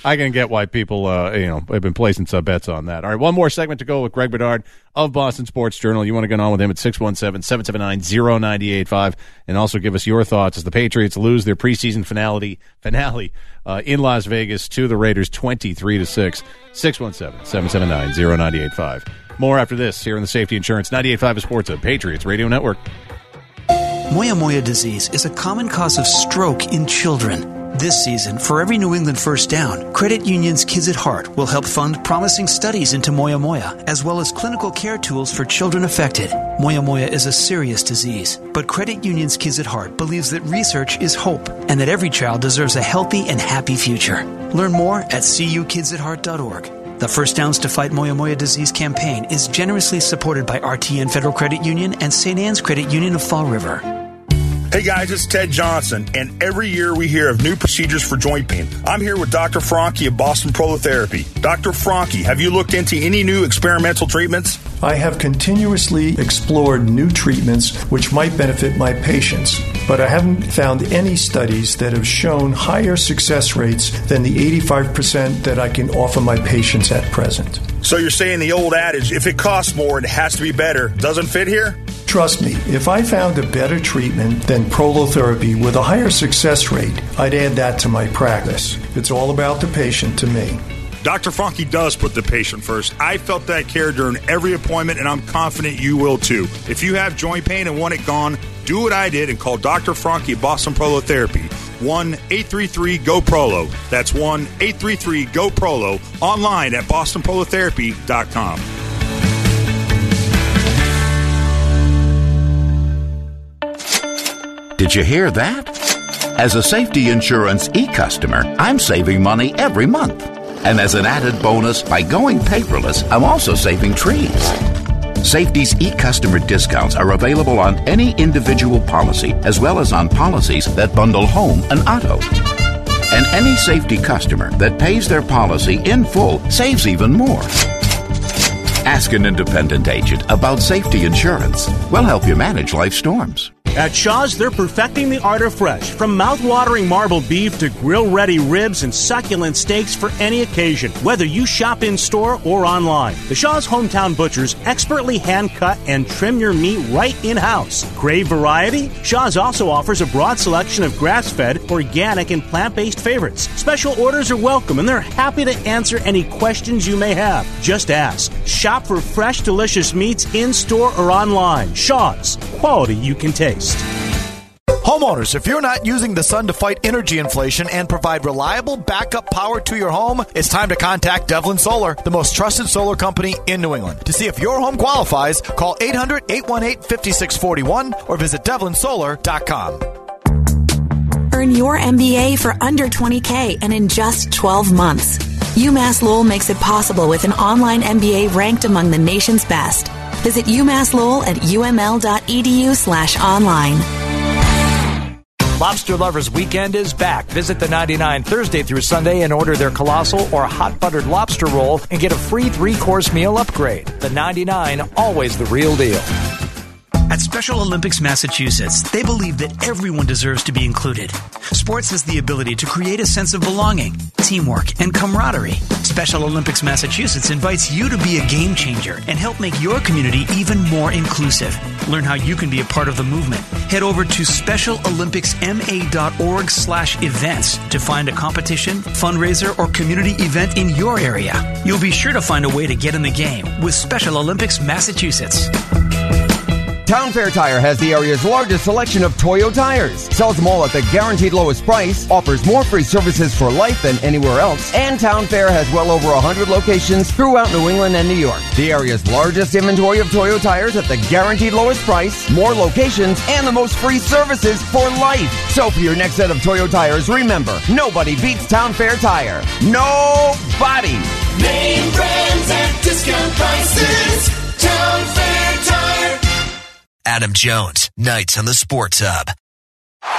I can get why people, you know, have been placing some bets on that. All right, one more segment to go with Greg Bedard of Boston Sports Journal. You want to get on with him at 617-779-0985, and also give us your thoughts as the Patriots lose their preseason finale in Las Vegas to the Raiders 23-6. 617-779-0985. More after this here on the Safety Insurance 98.5 Sports at Patriots Radio Network. Moyamoya disease is a common cause of stroke in children. This season, for every New England first down, Credit Union's Kids at Heart will help fund promising studies into Moyamoya, as well as clinical care tools for children affected. Moyamoya is a serious disease, but Credit Union's Kids at Heart believes that research is hope and that every child deserves a healthy and happy future. Learn more at cukidsatheart.org. The First Downs to Fight Moyamoya Disease campaign is generously supported by RTN Federal Credit Union and St. Anne's Credit Union of Fall River. Hey guys, it's Ted Johnson, and every year we hear of new procedures for joint pain. I'm here with Dr. Franke of Boston Prolotherapy. Dr. Franke, have you looked into any new experimental treatments? I have continuously explored new treatments which might benefit my patients, but I haven't found any studies that have shown higher success rates than the 85% that I can offer my patients at present. So you're saying the old adage, if it costs more, it has to be better, doesn't fit here? Trust me, if I found a better treatment than prolotherapy with a higher success rate, I'd add that to my practice. It's all about the patient to me. Dr. Franke does put the patient first. I felt that care during every appointment, and I'm confident you will too. If you have joint pain and want it gone, do what I did and call Dr. Franke at Boston Prolotherapy. 1-833-GO-PROLO. That's 1-833-GO-PROLO. Online at bostonprolotherapy.com. Did you hear that? As a Safety Insurance e-customer, I'm saving money every month. And as an added bonus, by going paperless, I'm also saving trees. Safety's e-customer discounts are available on any individual policy, as well as on policies that bundle home and auto. And any Safety customer that pays their policy in full saves even more. Ask an independent agent about Safety Insurance. We'll help you manage life's storms. At Shaw's, they're perfecting the art of fresh. From mouth-watering marbled beef to grill-ready ribs and succulent steaks for any occasion, whether you shop in-store or online. The Shaw's hometown butchers expertly hand-cut and trim your meat right in-house. Crave variety? Shaw's also offers a broad selection of grass-fed, organic, and plant-based favorites. Special orders are welcome, and they're happy to answer any questions you may have. Just ask. Shop for fresh, delicious meats in-store or online. Shaw's. Quality you can taste. Homeowners, if you're not using the sun to fight energy inflation and provide reliable backup power to your home, it's time to contact Devlin Solar, the most trusted solar company in New England. To see if your home qualifies, call 800-818-5641 or visit devlinsolar.com. Earn your MBA for under $20,000 and in just 12 months. UMass Lowell makes it possible with an online MBA ranked among the nation's best. Visit UMassLowell at uml.edu/online. Lobster Lovers Weekend is back. Visit the 99 Thursday through Sunday and order their colossal or hot buttered lobster roll and get a free 3-course meal upgrade. The 99, always the real deal. At Special Olympics Massachusetts, they believe that everyone deserves to be included. Sports has the ability to create a sense of belonging, teamwork, and camaraderie. Special Olympics Massachusetts invites you to be a game changer and help make your community even more inclusive. Learn how you can be a part of the movement. Head over to specialolympicsma.org/events to find a competition, fundraiser, or community event in your area. You'll be sure to find a way to get in the game with Special Olympics Massachusetts. Town Fair Tire has the area's largest selection of Toyo tires, sells them all at the guaranteed lowest price, offers more free services for life than anywhere else, and Town Fair has well over 100 locations throughout New England and New York. The area's largest inventory of Toyo tires at the guaranteed lowest price, more locations, and the most free services for life. So for your next set of Toyo tires, remember, nobody beats Town Fair Tire. Nobody! Name brands at discount prices, Town Fair Tire. Adam Jones, Nights on the Sports Hub.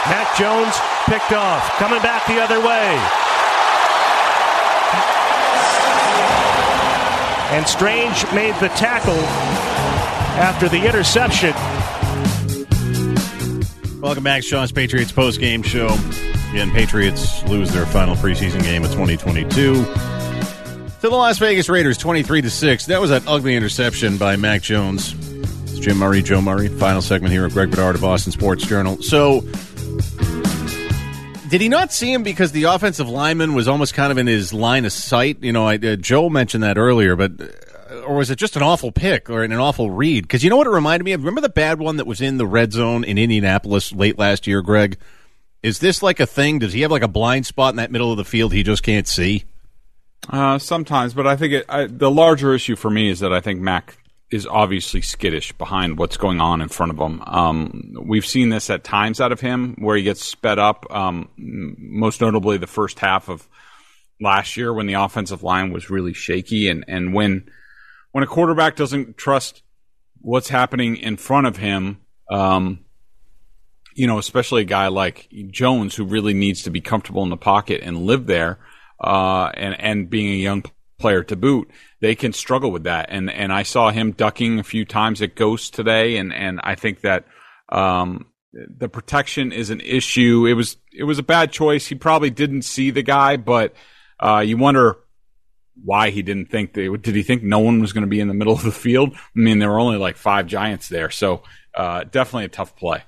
Mac Jones picked off, coming back the other way. And Strange made the tackle after the interception. Welcome back to Shaw's Patriots postgame show. Again, Patriots lose their final preseason game of 2022. To the Las Vegas Raiders, 23-6. That was an ugly interception by Mac Jones. Jim Murray, Joe Murray. Final segment here of Greg Bedard of Boston Sports Journal. So, did he not see him because the offensive lineman was almost kind of in his line of sight? You know, Joe mentioned that earlier, but or was it just an awful pick or an awful read? Because you know what it reminded me of? Remember the bad one that was in the red zone in Indianapolis late last year, Greg? Is this like a thing? Does he have like a blind spot in that middle of the field he just can't see? Sometimes, but I think the larger issue for me is that I think Mac is obviously skittish behind what's going on in front of him. We've seen this at times out of him where he gets sped up, most notably the first half of last year when the offensive line was really shaky, and when a quarterback doesn't trust what's happening in front of him, you know, especially a guy like Jones who really needs to be comfortable in the pocket and live there, and being a young player to boot, they can struggle with that. And I saw him ducking a few times at Ghost today, and I think that the protection is an issue. It was a bad choice. He probably didn't see the guy, but you wonder why he didn't think that. Did he think no one was going to be in the middle of the field? I mean, there were only like 5 Giants there, so definitely a tough play.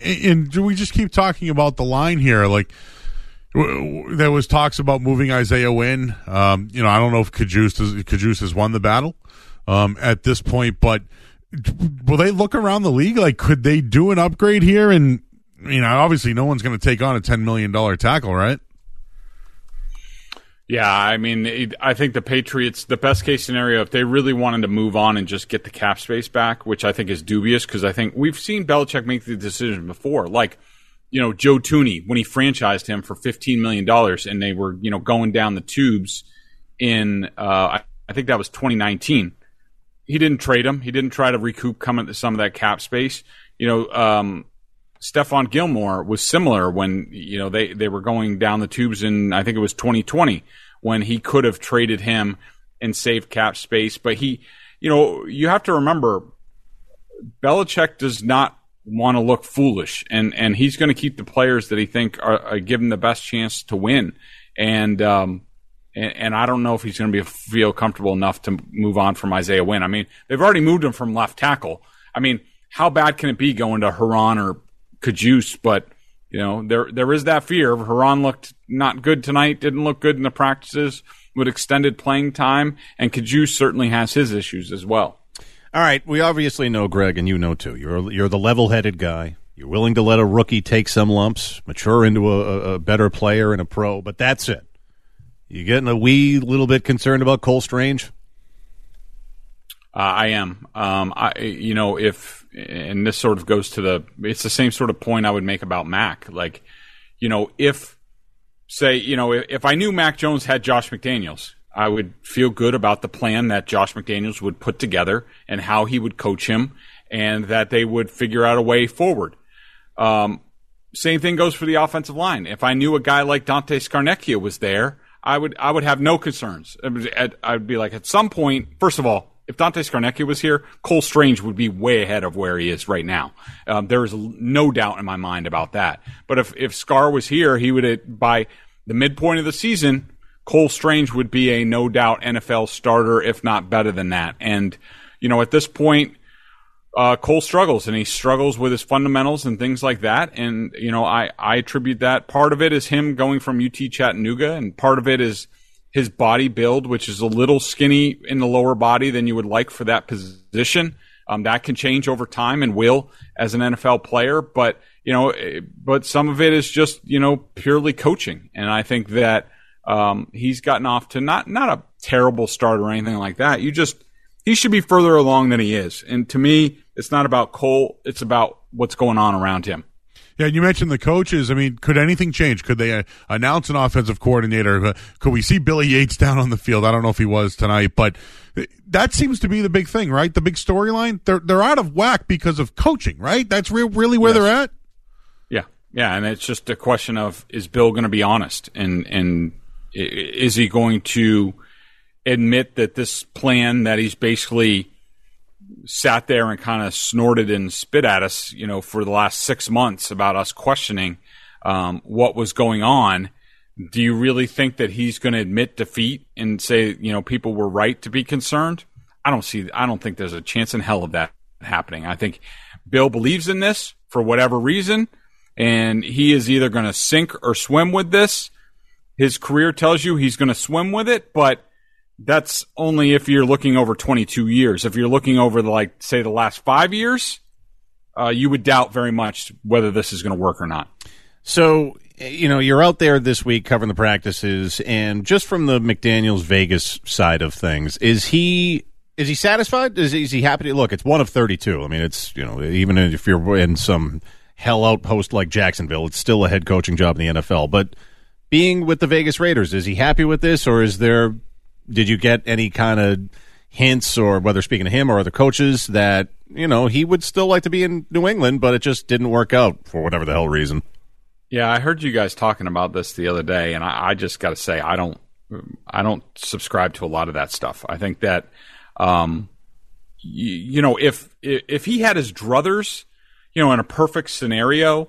And do we just keep talking about the line here? Like, there was talks about moving Isaiah Wynn. You know, I don't know if Kajus has won the battle at this point, but will they look around the league? Like, could they do an upgrade here? And, you know, obviously no one's going to take on a $10 million tackle, right? Yeah, I mean, I think the Patriots, the best case scenario, if they really wanted to move on and just get the cap space back, which I think is dubious because I think we've seen Belichick make the decision before, like, you know, Joe Tooney, when he franchised him for $15 million and they were, you know, going down the tubes in, I think that was 2019. He didn't trade him. He didn't try to recoup some of that cap space. You know, Stephon Gilmore was similar when, you know, they were going down the tubes in, I think it was 2020, when he could have traded him and saved cap space. But he, you know, you have to remember, Belichick does not want to look foolish, and he's going to keep the players that he think are give him the best chance to win, and I don't know if he's going to feel comfortable enough to move on from Isaiah Wynn. I mean, they've already moved him from left tackle. I mean, how bad can it be going to Heron or Kajus? But you know, there is that fear. Heron looked not good tonight. Didn't look good in the practices with extended playing time, and Kajus certainly has his issues as well. All right, we obviously know, Greg, and you know too. You're the level-headed guy. You're willing to let a rookie take some lumps, mature into a better player and a pro, but that's it. You getting a wee little bit concerned about Cole Strange? I am. You know, and this sort of goes to it's the same sort of point I would make about Mac. Like, you know, if say, you know, if I knew Mac Jones had Josh McDaniels, I would feel good about the plan that Josh McDaniels would put together and how he would coach him and that they would figure out a way forward. Same thing goes for the offensive line. If I knew a guy like Dante Scarnecchia was there, I would have no concerns. I'd be like, at some point, first of all, if Dante Scarnecchia was here, Cole Strange would be way ahead of where he is right now. There is no doubt in my mind about that. But if Scar was here, he would, by the midpoint of the season, Cole Strange would be a no doubt NFL starter, if not better than that. And, you know, at this point, Cole struggles, and he struggles with his fundamentals and things like that. And, you know, I attribute that. Part of it is him going from UT Chattanooga, and part of it is his body build, which is a little skinny in the lower body than you would like for that position. That can change over time and will as an NFL player. But, you know, some of it is just, you know, purely coaching. And I think that he's gotten off to not a terrible start or anything like that. He should be further along than he is. And to me, it's not about Cole. It's about what's going on around him. Yeah, you mentioned the coaches. I mean, could anything change? Could they announce an offensive coordinator? Could we see Billy Yates down on the field? I don't know if he was tonight, but that seems to be the big thing, right? The big storyline. They're out of whack because of coaching, right? That's really where they're at. Yeah, and it's just a question of, is Bill going to be honest, and is he going to admit that this plan that he's basically sat there and kind of snorted and spit at us, you know, for the last 6 months about us questioning what was going on. Do you really think that he's going to admit defeat and say, you know, people were right to be concerned? I don't think there's a chance in hell of that happening. I think Bill believes in this for whatever reason, and he is either going to sink or swim with this. His career tells you he's going to swim with it, but that's only if you're looking over 22 years. If you're looking over, like, say, the last 5 years, you would doubt very much whether this is going to work or not. So, you know, you're out there this week covering the practices, and just from the McDaniels Vegas side of things, is he satisfied? Is he happy? Look, it's one of 32. I mean, it's, you know, even if you're in some hell outpost like Jacksonville, it's still a head coaching job in the NFL. But being with the Vegas Raiders, is he happy with this, or is there? Did you get any kind of hints, or whether speaking to him or other coaches, that, you know, he would still like to be in New England, but it just didn't work out for whatever the hell reason? Yeah, I heard you guys talking about this the other day, and I just got to say, I don't subscribe to a lot of that stuff. I think that, you know, if he had his druthers, you know, in a perfect scenario,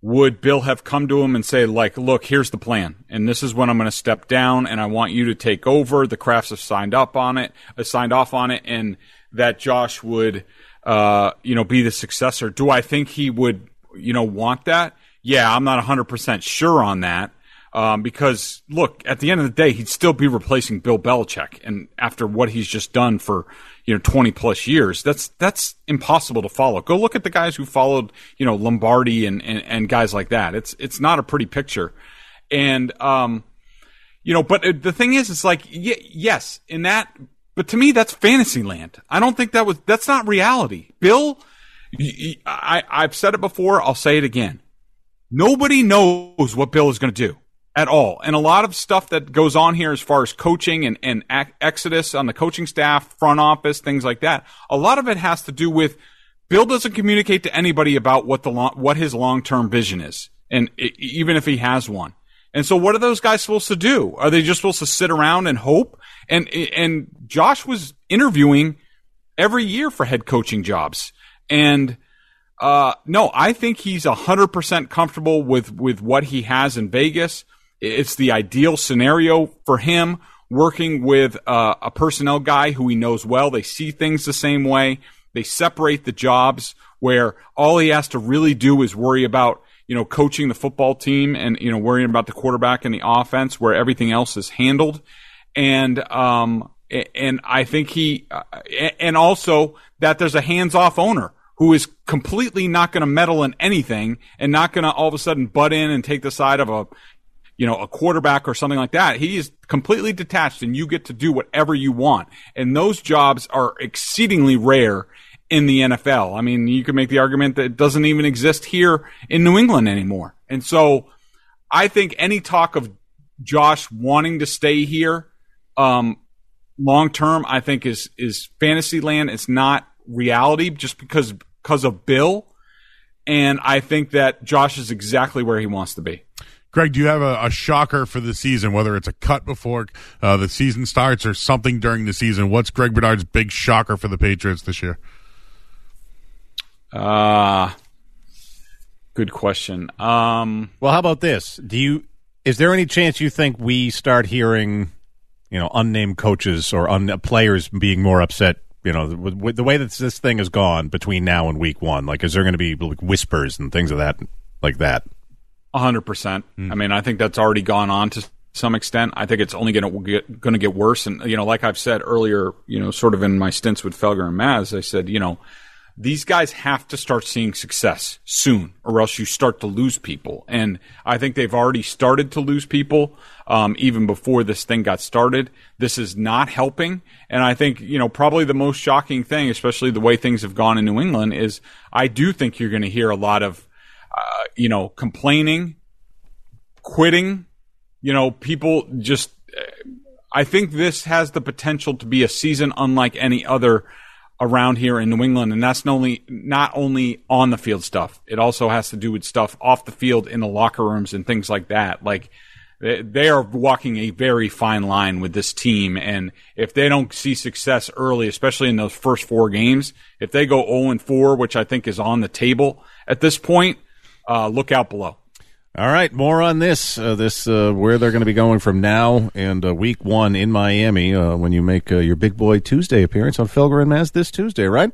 would Bill have come to him and say, like, look, here's the plan, and this is when I'm going to step down, and I want you to take over. The Crafts have signed off on it, and that Josh would, you know, be the successor. Do I think he would, you know, want that? Yeah, I'm not 100% sure on that, because, look, at the end of the day, he'd still be replacing Bill Belichick, and after what he's just done for, you know, 20+ years, that's impossible to follow. Go look at the guys who followed, you know, Lombardi and guys like that. It's not a pretty picture. And, you know, but the thing is, it's like, yes, in that, but to me, that's fantasy land. I don't think that's not reality. Bill, I've said it before. I'll say it again. Nobody knows what Bill is going to do at all. And a lot of stuff that goes on here as far as coaching and exodus on the coaching staff, front office, things like that, a lot of it has to do with Bill doesn't communicate to anybody about what his long-term vision is, and even if he has one. And so what are those guys supposed to do? Are they just supposed to sit around and hope? And Josh was interviewing every year for head coaching jobs. And no, I think he's 100% comfortable with what he has in Vegas. It's the ideal scenario for him, working with a personnel guy who he knows well. They see things the same way. They separate the jobs, where all he has to really do is worry about, you know, coaching the football team and, you know, worrying about the quarterback and the offense, where everything else is handled. And I think and also that there's a hands-off owner who is completely not going to meddle in anything and not going to all of a sudden butt in and take the side of a quarterback or something like that. He is completely detached, and you get to do whatever you want. And those jobs are exceedingly rare in the NFL. I mean, you can make the argument that it doesn't even exist here in New England anymore. And so I think any talk of Josh wanting to stay here long term, I think is fantasy land. It's not reality just because of Bill. And I think that Josh is exactly where he wants to be. Greg, do you have a shocker for the season, whether it's a cut before the season starts or something during the season? What's Greg Bernard's big shocker for the Patriots this year? Good question. Well, how about this? Is there any chance you think we start hearing, unnamed coaches or players being more upset? With the way that this thing has gone between now and week one, is there going to be whispers and things of that, like that? 100%. I mean, I think that's already gone on to some extent. I think it's only going to get worse. And, like I've said earlier, sort of in my stints with Felger and Maz, I said, these guys have to start seeing success soon or else you start to lose people. And I think they've already started to lose people even before this thing got started. This is not helping. And I think, probably the most shocking thing, especially the way things have gone in New England, is I do think you're going to hear a lot of, complaining, quitting, people just – I think this has the potential to be a season unlike any other around here in New England, and that's not only on the field stuff. It also has to do with stuff off the field in the locker rooms and things like that. They are walking a very fine line with this team, and if they don't see success early, especially in those first four games, if they go 0-4, which I think is on the table at this point, look out below. All right, more on this where they're going to be going from now and week one in Miami when you make your Big Boy Tuesday appearance on Felger and Maz this Tuesday, right?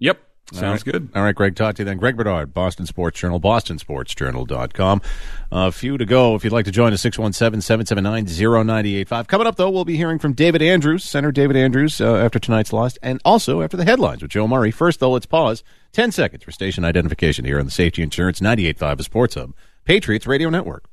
Yep. Sounds good. All right, Greg, talk to you then. Greg Bernard, Boston Sports Journal, bostonsportsjournal.com. A few to go if you'd like to join us, 617-779-0985. Coming up, though, we'll be hearing from David Andrews, Center David Andrews, after tonight's loss, and also after the headlines with Joe Murray. First, though, let's pause 10 seconds for station identification here on the Safety Insurance 98.5 Sports Hub, Patriots Radio Network.